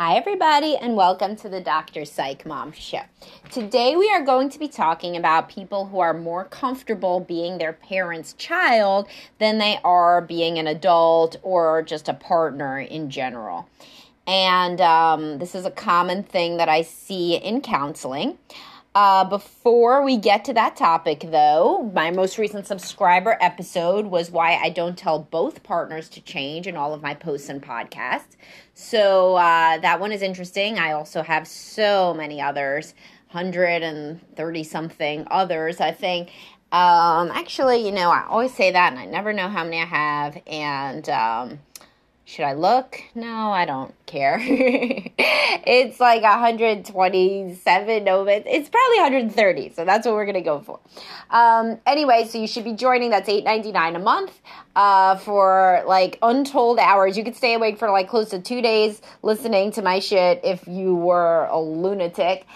Hi everybody, and welcome to the Dr. Psych Mom Show. Today we are going to be talking about people who are more comfortable being their parents' child than they are being an adult or just a partner in general. And this is a common thing that I see in counseling. Before we get to that topic, though, my most recent subscriber episode was why I don't tell both partners to change in all of my posts and podcasts. So that one is interesting. I also have so many others, 130-something others, I think. Actually, you know, I always say that, and I never know how many I have, and should I look? No, I don't care. It's like 127. No, it's probably 130. So that's what we're going to go for. Anyway, so you should be joining. That's $8.99 a month for like untold hours. You could stay awake for like close to 2 days listening to my shit if you were a lunatic.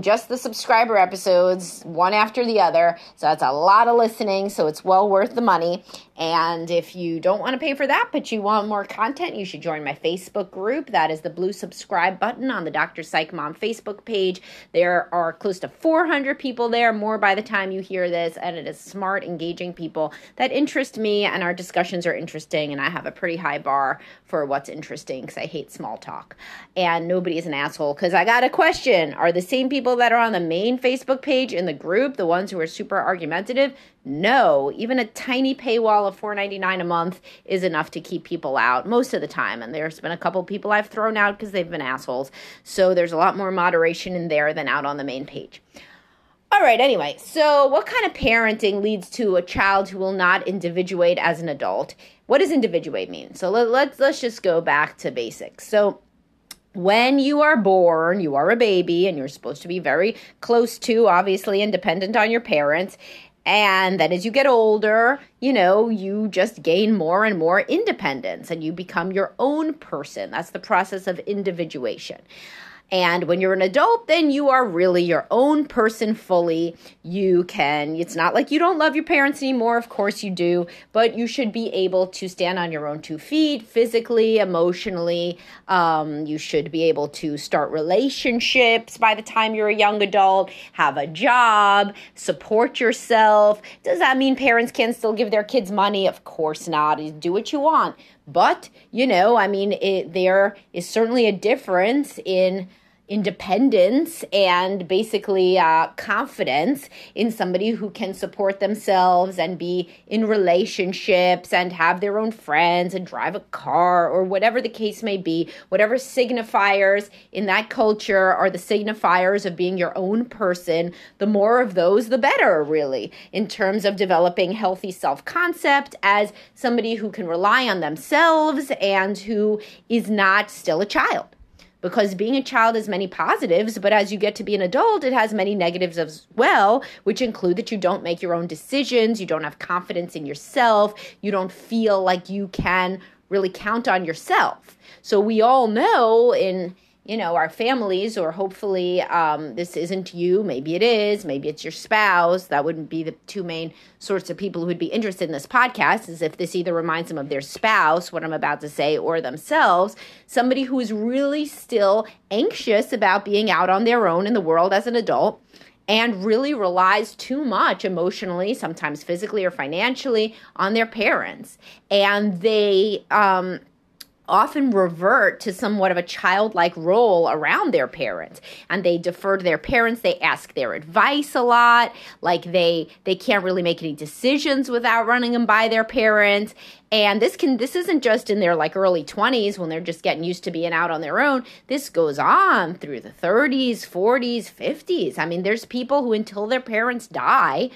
Just the subscriber episodes, one after the other. So that's a lot of listening. So it's well worth the money. And if you don't want to pay for that, but you want more content, you should join my Facebook group. That is the blue subscribe button on the Dr. Psych Mom Facebook page. There are close to 400 people there, more by the time you hear this, and it is smart, engaging people that interest me, and our discussions are interesting, and I have a pretty high bar for what's interesting because I hate small talk, and nobody is an asshole because I got a question. Are the same people that are on the main Facebook page in the group the ones who are super argumentative? No, even a tiny paywall of $4.99 a month is enough to keep people out most of the time. And there's been a couple people I've thrown out because they've been assholes. So there's a lot more moderation in there than out on the main page. All right, anyway, so what kind of parenting leads to a child who will not individuate as an adult? What does individuate mean? So let's just go back to basics. So when you are born, you are a baby, and you're supposed to be very close to, obviously, and dependent on your parents. And then as you get older, you know, you just gain more and more independence and you become your own person. That's the process of individuation. And when you're an adult, then you are really your own person fully. You can, it's not like you don't love your parents anymore, of course you do, but you should be able to stand on your own 2 feet, physically, emotionally. You should be able to start relationships by the time you're a young adult, have a job, support yourself. Does that mean parents can still give their kids money? Of course not. Do what you want. But, you know, I mean, there is certainly a difference in independence and basically confidence in somebody who can support themselves and be in relationships and have their own friends and drive a car or whatever the case may be. Whatever signifiers in that culture are the signifiers of being your own person, the more of those, the better, really, in terms of developing healthy self-concept as somebody who can rely on themselves and who is not still a child. Because being a child has many positives, but as you get to be an adult, it has many negatives as well, which include that you don't make your own decisions, you don't have confidence in yourself, you don't feel like you can really count on yourself. So we all know in, you know, our families, or hopefully this isn't you, maybe it is, maybe it's your spouse. That wouldn't be the two main sorts of people who would be interested in this podcast, is if this either reminds them of their spouse, what I'm about to say, or themselves, somebody who is really still anxious about being out on their own in the world as an adult and really relies too much emotionally, sometimes physically or financially, on their parents. And they often revert to somewhat of a childlike role around their parents, and they defer to their parents. They ask their advice a lot, like they can't really make any decisions without running them by their parents. And this isn't just in their like early 20s when they're just getting used to being out on their own. This goes on through the 30s, 40s, 50s. I mean, there's people who, until their parents die,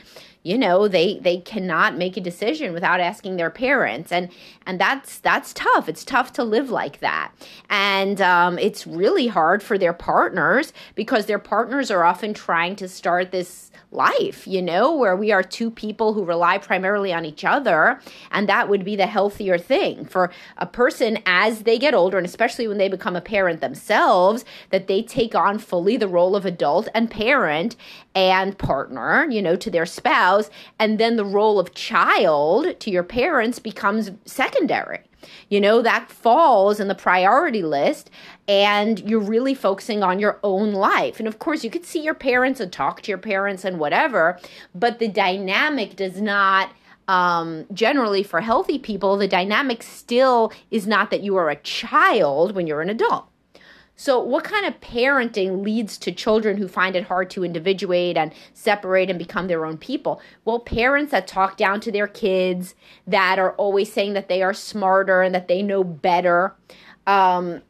you know, they cannot make a decision without asking their parents. And that's tough. It's tough to live like that. And it's really hard for their partners, because their partners are often trying to start this life, you know, where we are two people who rely primarily on each other. And that would be the healthier thing for a person as they get older, and especially when they become a parent themselves, that they take on fully the role of adult and parent and partner, you know, to their spouse. And then the role of child to your parents becomes secondary. You know, that falls in the priority list, and you're really focusing on your own life. And of course, you could see your parents and talk to your parents and whatever, but the dynamic does not, generally for healthy people, the dynamic still is not that you are a child when you're an adult. So what kind of parenting leads to children who find it hard to individuate and separate and become their own people? Well, parents that talk down to their kids, that are always saying that they are smarter and that they know better. I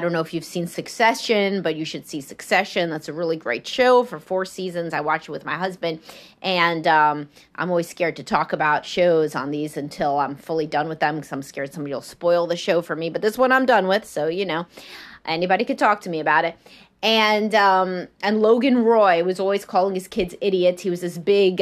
don't know if you've seen Succession, but you should see Succession. That's a really great show for 4 seasons. I watch it with my husband, and I'm always scared to talk about shows on these until I'm fully done with them, because I'm scared somebody will spoil the show for me. But this one I'm done with, so, you know, anybody could talk to me about it. And Logan Roy was always calling his kids idiots. He was this big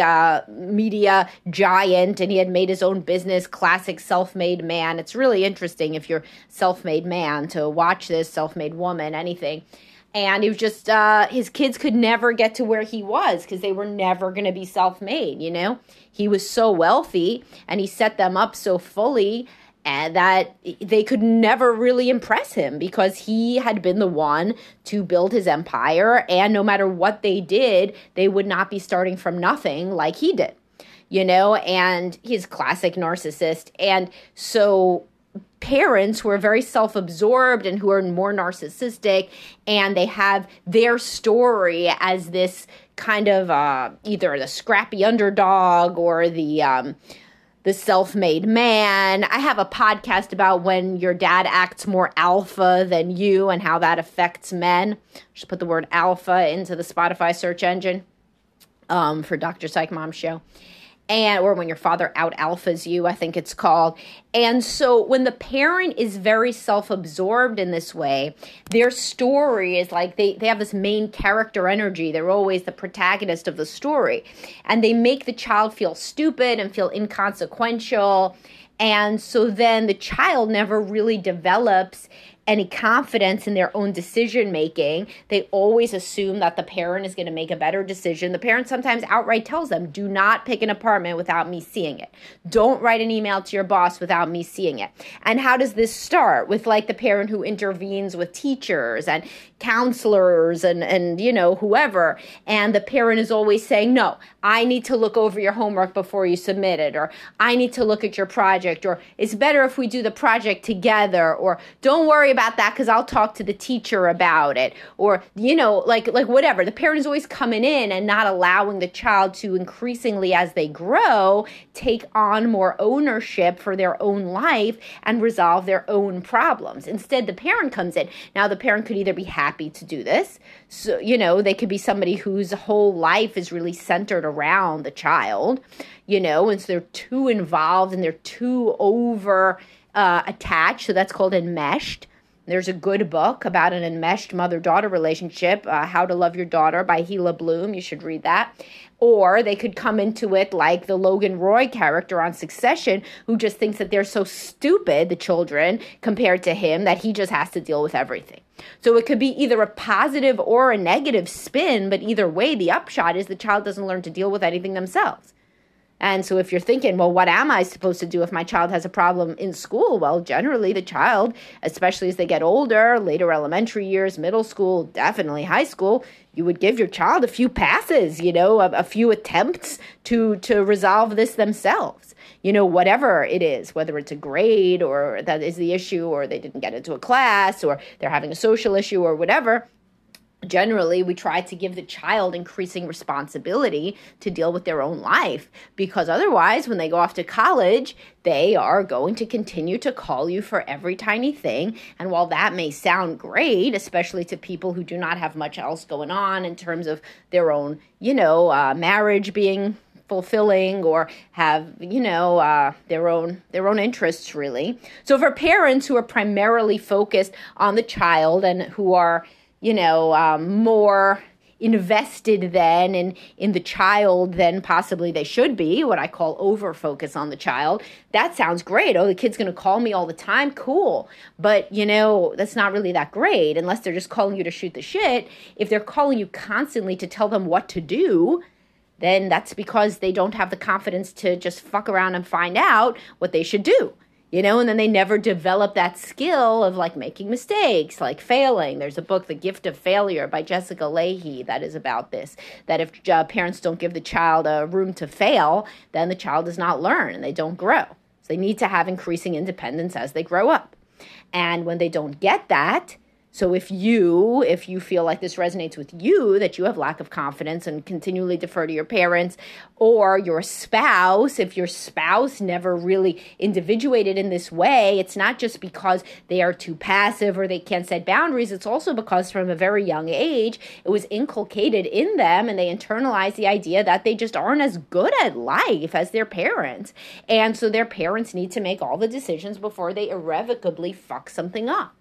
media giant, and he had made his own business, classic self-made man. It's really interesting if you're self-made man to watch this, self-made woman, anything. And he was just, his kids could never get to where he was because they were never going to be self-made, you know. He was so wealthy, and he set them up so fully, and that they could never really impress him because he had been the one to build his empire. And no matter what they did, they would not be starting from nothing like he did, you know, and he's classic narcissist. And so parents who are very self-absorbed and who are more narcissistic, and they have their story as this kind of either the scrappy underdog or the self-made man. I have a podcast about when your dad acts more alpha than you and how that affects men. Just put the word alpha into the Spotify search engine for Dr. Psych Mom Show. And or when your father out-alphas you, I think it's called. And so when the parent is very self-absorbed in this way, their story is like they have this main character energy. They're always the protagonist of the story. And they make the child feel stupid and feel inconsequential. And so then the child never really develops any confidence in their own decision-making. They always assume that the parent is going to make a better decision. The parent sometimes outright tells them, do not pick an apartment without me seeing it. Don't write an email to your boss without me seeing it. And how does this start? With like the parent who intervenes with teachers and counselors and you know, whoever. And the parent is always saying, no, I need to look over your homework before you submit it. Or I need to look at your project. Or it's better if we do the project together. Or don't worry about that because I'll talk to the teacher about it, or, you know, like whatever. The parent is always coming in and not allowing the child to increasingly, as they grow, take on more ownership for their own life and resolve their own problems. Instead, the parent comes in. Now, the parent could either be happy to do this, so, you know, they could be somebody whose whole life is really centered around the child, you know, and so they're too involved and they're too over attached, so that's called enmeshed. There's a good book about an enmeshed mother-daughter relationship, How to Love Your Daughter by Hila Bloom. You should read that. Or they could come into it like the Logan Roy character on Succession, who just thinks that they're so stupid, the children, compared to him, that he just has to deal with everything. So it could be either a positive or a negative spin, but either way, the upshot is the child doesn't learn to deal with anything themselves. And so if you're thinking, well, what am I supposed to do if my child has a problem in school? Well, generally the child, especially as they get older, later elementary years, middle school, definitely high school, you would give your child a few passes, you know, a few attempts to resolve this themselves. You know, whatever it is, whether it's a grade or that is the issue, or they didn't get into a class, or they're having a social issue or whatever. Generally, we try to give the child increasing responsibility to deal with their own life, because otherwise, when they go off to college, they are going to continue to call you for every tiny thing. And while that may sound great, especially to people who do not have much else going on in terms of their own, you know, marriage being fulfilling, or have, you know, their own interests, really. So for parents who are primarily focused on the child and who are, you know, more invested then in the child than possibly they should be, what I call over-focus on the child. That sounds great. Oh, the kid's going to call me all the time. Cool. But, you know, that's not really that great unless they're just calling you to shoot the shit. If they're calling you constantly to tell them what to do, then that's because they don't have the confidence to just fuck around and find out what they should do. You know, and then they never develop that skill of like making mistakes, like failing. There's a book, The Gift of Failure by Jessica Leahy, that is about this, that if parents don't give the child a room to fail, then the child does not learn and they don't grow. So they need to have increasing independence as they grow up. And when they don't get that, so if you feel like this resonates with you, that you have lack of confidence and continually defer to your parents or your spouse, if your spouse never really individuated in this way, it's not just because they are too passive or they can't set boundaries. It's also because from a very young age, it was inculcated in them and they internalized the idea that they just aren't as good at life as their parents. And so their parents need to make all the decisions before they irrevocably fuck something up.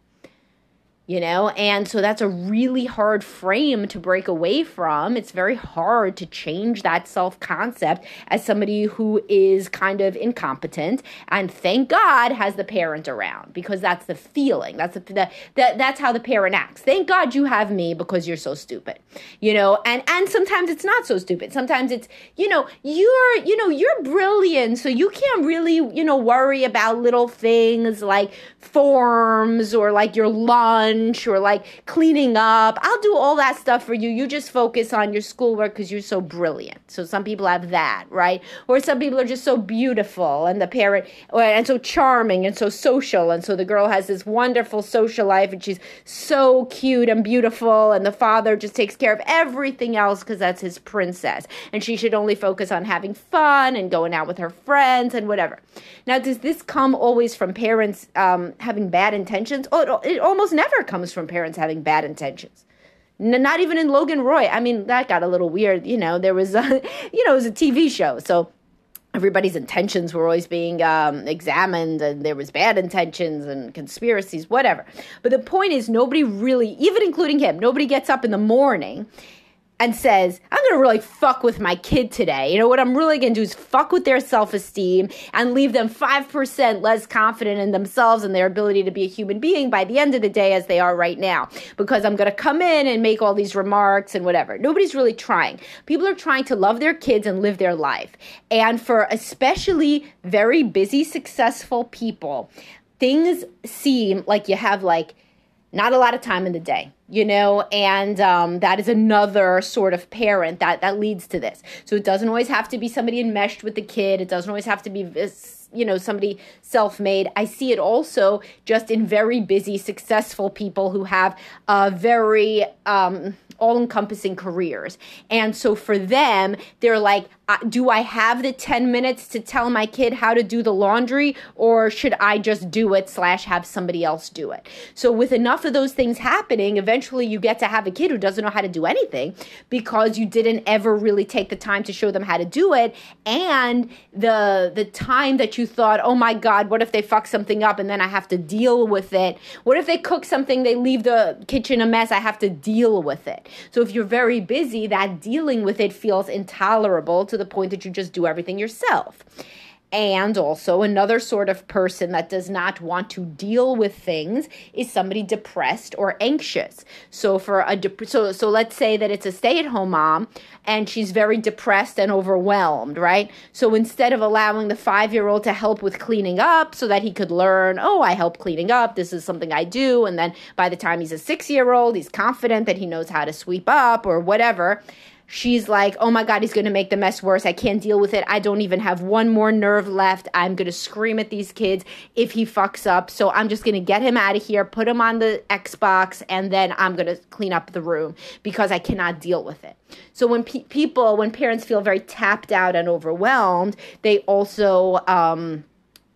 You know, and so that's a really hard frame to break away from. It's very hard to change that self-concept as somebody who is kind of incompetent and thank God has the parent around, because that's the feeling. That's how the parent acts. Thank God you have me because you're so stupid, you know, and sometimes it's not so stupid. Sometimes it's, you know, you're brilliant, so you can't really, you know, worry about little things like forms or like your lunch or like cleaning up. I'll do all that stuff for you. You just focus on your schoolwork because you're so brilliant. So some people have that, right? Or some people are just so beautiful and the parent, and so charming and so social. And so the girl has this wonderful social life and she's so cute and beautiful. And the father just takes care of everything else because that's his princess. And she should only focus on having fun and going out with her friends and whatever. Now, does this come always from parents having bad intentions? Oh, it almost never comes from parents having bad intentions. Not even in Logan Roy. I mean, that got a little weird. You know, there was it was a TV show. So everybody's intentions were always being examined, and there was bad intentions and conspiracies, whatever. But the point is, nobody really, even including him, nobody gets up in the morning and says, I'm going to really fuck with my kid today. You know, what I'm really going to do is fuck with their self-esteem and leave them 5% less confident in themselves and their ability to be a human being by the end of the day as they are right now, because I'm going to come in and make all these remarks and whatever. Nobody's really trying. People are trying to love their kids and live their life. And for especially very busy, successful people, things seem like you have like not a lot of time in the day. You know, and that is another sort of parent that leads to this. So it doesn't always have to be somebody enmeshed with the kid. It doesn't always have to be, you know, somebody self-made. I see it also just in very busy, successful people who have very all-encompassing careers. And so for them, they're like, do I have the 10 minutes to tell my kid how to do the laundry, or should I just do it / have somebody else do it? So with enough of those things happening, eventually you get to have a kid who doesn't know how to do anything because you didn't ever really take the time to show them how to do it. And the time that you thought, oh my God, what if they fuck something up and then I have to deal with it? What if they cook something, they leave the kitchen a mess, I have to deal with it. So if you're very busy, that dealing with it feels intolerable to the point that you just do everything yourself. And also another sort of person that does not want to deal with things is somebody depressed or anxious. So so let's say that it's a stay-at-home mom and she's very depressed and overwhelmed, right? So instead of allowing the 5-year-old to help with cleaning up so that he could learn, oh, I help cleaning up, this is something I do, and then by the time he's a 6-year-old, he's confident that he knows how to sweep up or whatever, she's like, oh my God, he's going to make the mess worse. I can't deal with it. I don't even have one more nerve left. I'm going to scream at these kids if he fucks up. So I'm just going to get him out of here, put him on the Xbox, and then I'm going to clean up the room because I cannot deal with it. So when parents feel very tapped out and overwhelmed, they also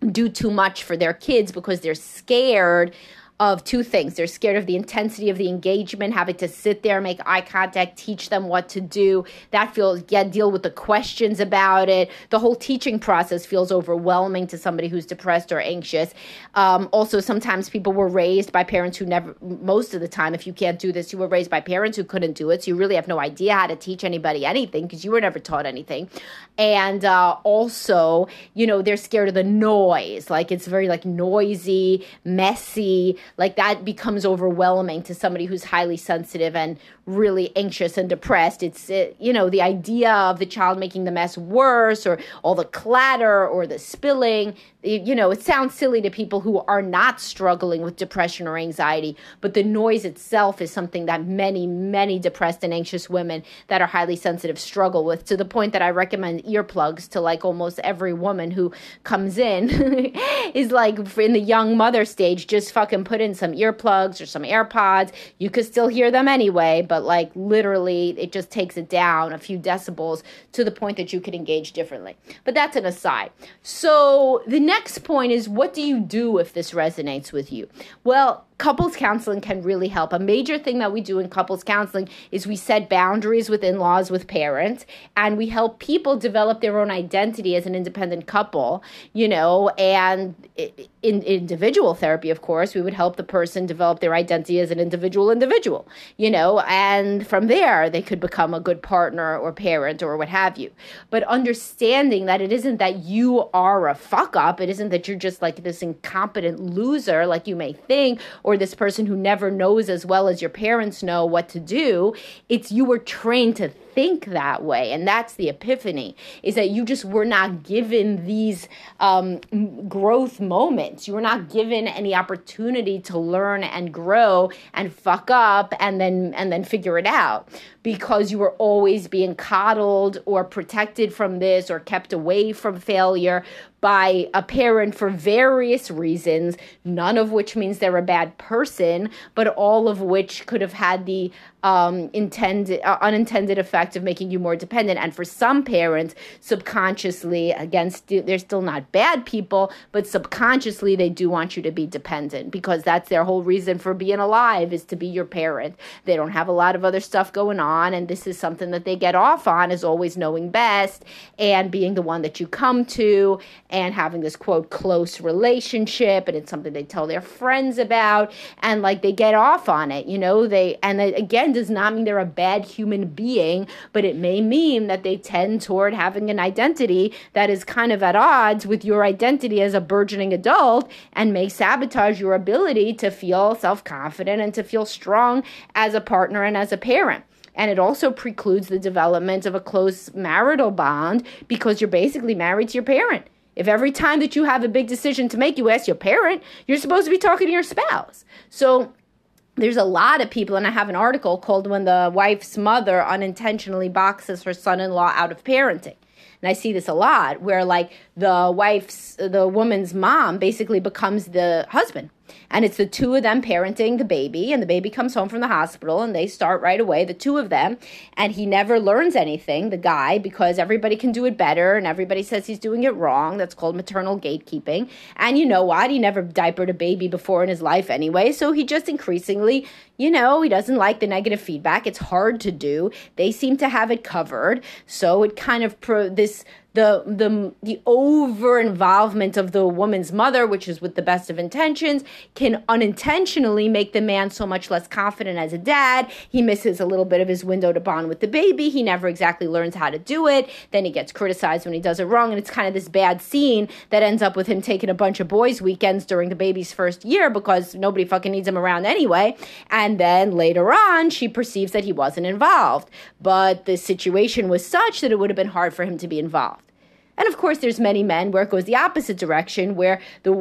do too much for their kids because they're scared of two things. They're scared of the intensity of the engagement, having to sit there, make eye contact, teach them what to do. That feels, deal with the questions about it. The whole teaching process feels overwhelming to somebody who's depressed or anxious. Also, sometimes people were raised by parents who never, most of the time, if you can't do this, you were raised by parents who couldn't do it. So you really have no idea how to teach anybody anything because you were never taught anything. And also, you know, they're scared of the noise. Like it's very like noisy, messy. Like that becomes overwhelming to somebody who's highly sensitive and really anxious and depressed. It's, you know, the idea of the child making the mess worse or all the clatter or the spilling, you know, it sounds silly to people who are not struggling with depression or anxiety, but the noise itself is something that many, many depressed and anxious women that are highly sensitive struggle with, to the point that I recommend earplugs to like almost every woman who comes in is like in the young mother stage, just fucking put in some earplugs or some AirPods. You could still hear them anyway, but like literally it just takes it down a few decibels to the point that you could engage differently. But that's an aside. So the next point is, what do you do if this resonates with you? Well, couples counseling can really help. A major thing that we do in couples counseling is we set boundaries with in-laws, with parents, and we help people develop their own identity as an independent couple, you know, and in individual therapy, of course, we would help the person develop their identity as an individual, you know, and from there they could become a good partner or parent or what have you. But understanding that it isn't that you are a fuck up, it isn't that you're just like this incompetent loser like you may think, or this person who never knows as well as your parents know what to do. It's you were trained to think that way. And that's the epiphany, is that you just were not given these growth moments. You were not given any opportunity to learn and grow and fuck up and then figure it out, because you were always being coddled or protected from this or kept away from failure by a parent for various reasons, none of which means they're a bad person, but all of which could have had the unintended effect of making you more dependent. And for some parents, subconsciously, again, they're still not bad people, but subconsciously they do want you to be dependent, because that's their whole reason for being alive, is to be your parent. They don't have a lot of other stuff going on, and this is something that they get off on, is always knowing best and being the one that you come to, and having this, quote, close relationship, and it's something they tell their friends about, and, like, they get off on it, you know, and it, again, does not mean they're a bad human being, but it may mean that they tend toward having an identity that is kind of at odds with your identity as a burgeoning adult, and may sabotage your ability to feel self-confident and to feel strong as a partner and as a parent. And it also precludes the development of a close marital bond, because you're basically married to your parent. If every time that you have a big decision to make, you ask your parent, you're supposed to be talking to your spouse. So there's a lot of people, and I have an article called When the Wife's Mother Unintentionally Boxes Her Son-in-Law Out of Parenting. And I see this a lot, where like the woman's mom basically becomes the husband. And it's the two of them parenting the baby, and the baby comes home from the hospital, and they start right away, the two of them, and he never learns anything, the guy, because everybody can do it better, and everybody says he's doing it wrong. That's called maternal gatekeeping. And you know what? He never diapered a baby before in his life anyway, so he just increasingly, you know, he doesn't like the negative feedback. It's hard to do. They seem to have it covered, so it kind of, the over-involvement of the woman's mother, which is with the best of intentions, can unintentionally make the man so much less confident as a dad. He misses a little bit of his window to bond with the baby. He never exactly learns how to do it. Then he gets criticized when he does it wrong, and it's kind of this bad scene that ends up with him taking a bunch of boys' weekends during the baby's first year, because nobody fucking needs him around anyway. And then later on, she perceives that he wasn't involved, but the situation was such that it would have been hard for him to be involved. And of course, there's many men where it goes the opposite direction, where the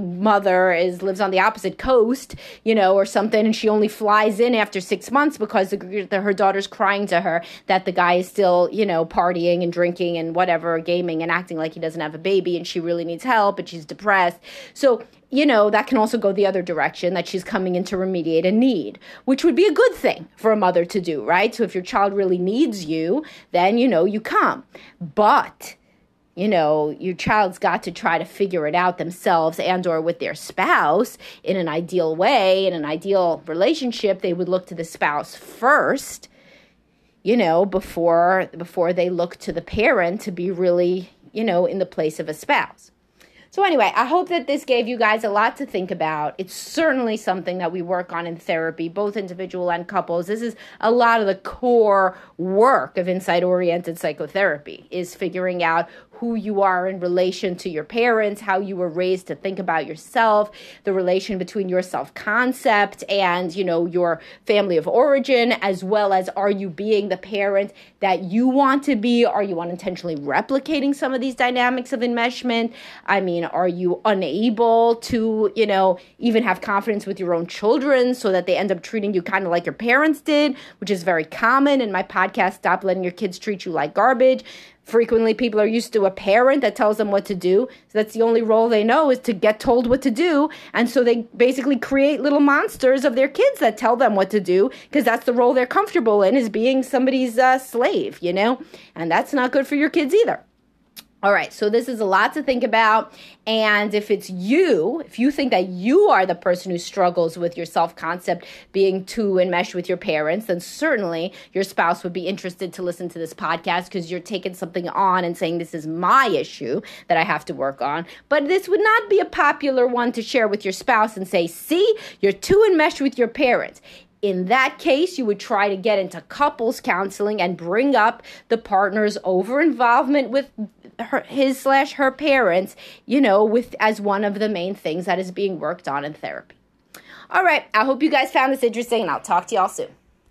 mother lives on the opposite coast, you know, or something, and she only flies in after 6 months because her daughter's crying to her that the guy is still, you know, partying and drinking and whatever, gaming and acting like he doesn't have a baby, and she really needs help, and she's depressed. So, you know, that can also go the other direction, that she's coming in to remediate a need, which would be a good thing for a mother to do, right? So if your child really needs you, then, you know, you come. But you know, your child's got to try to figure it out themselves and or with their spouse in an ideal way, in an ideal relationship, they would look to the spouse first, you know, before they look to the parent to be really, you know, in the place of a spouse. So anyway, I hope that this gave you guys a lot to think about. It's certainly something that we work on in therapy, both individual and couples. This is a lot of the core work of insight-oriented psychotherapy, is figuring out who you are in relation to your parents, how you were raised to think about yourself, the relation between your self-concept and, you know, your family of origin, as well as are you being the parent that you want to be? Are you unintentionally replicating some of these dynamics of enmeshment? I mean, are you unable to, you know, even have confidence with your own children so that they end up treating you kind of like your parents did, which is very common in my podcast, Stop Letting Your Kids Treat You Like Garbage. Frequently, people are used to a parent that tells them what to do. So that's the only role they know, is to get told what to do. And so they basically create little monsters of their kids that tell them what to do, because that's the role they're comfortable in, is being somebody's slave, you know? And that's not good for your kids either. All right, so this is a lot to think about, and if it's you, if you think that you are the person who struggles with your self-concept being too enmeshed with your parents, then certainly your spouse would be interested to listen to this podcast, because you're taking something on and saying, this is my issue that I have to work on. But this would not be a popular one to share with your spouse and say, see, you're too enmeshed with your parents. In that case, you would try to get into couples counseling and bring up the partner's over-involvement with his/her parents, you know, with as one of the main things that is being worked on in therapy. All right, I hope you guys found this interesting, and I'll talk to y'all soon.